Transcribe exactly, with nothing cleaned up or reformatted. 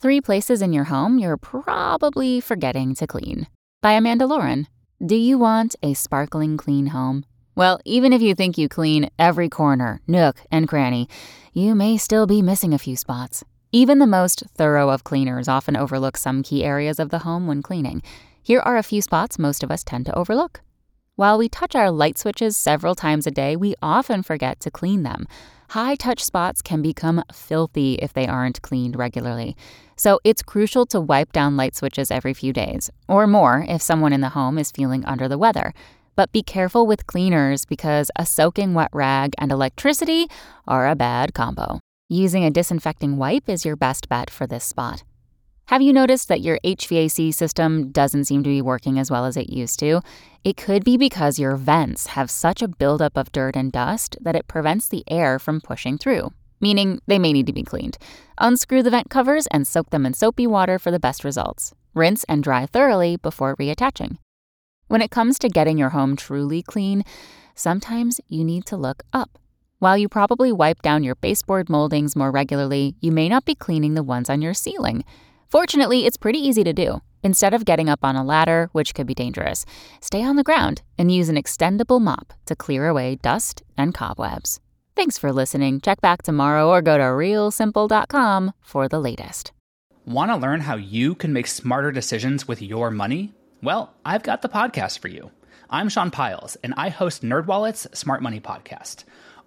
Three places in your home you're probably forgetting to clean. By Amanda Lauren. Do you want a sparkling clean home? Well, even if you think you clean every corner, nook, and cranny, you may still be missing a few spots. Even the most thorough of cleaners often overlook some key areas of the home when cleaning. Here are a few spots most of us tend to overlook. While we touch our light switches several times a day, we often forget to clean them. High-touch spots can become filthy if they aren't cleaned regularly. So it's crucial to wipe down light switches every few days, or more if someone in the home is feeling under the weather. But be careful with cleaners because a soaking wet rag and electricity are a bad combo. Using a disinfecting wipe is your best bet for this spot. Have you noticed that your H V A C system doesn't seem to be working as well as it used to? It could be because your vents have such a buildup of dirt and dust that it prevents the air from pushing through, meaning they may need to be cleaned. Unscrew the vent covers and soak them in soapy water for the best results. Rinse and dry thoroughly before reattaching. When it comes to getting your home truly clean, sometimes you need to look up. While you probably wipe down your baseboard moldings more regularly, you may not be cleaning the ones on your ceiling. Fortunately, it's pretty easy to do. Instead of getting up on a ladder, which could be dangerous, stay on the ground and use an extendable mop to clear away dust and cobwebs. Thanks for listening. Check back tomorrow or go to real simple dot com for the latest. Want to learn how you can make smarter decisions with your money? Well, I've got the podcast for you. I'm Sean Piles, and I host NerdWallet's Smart Money Podcast.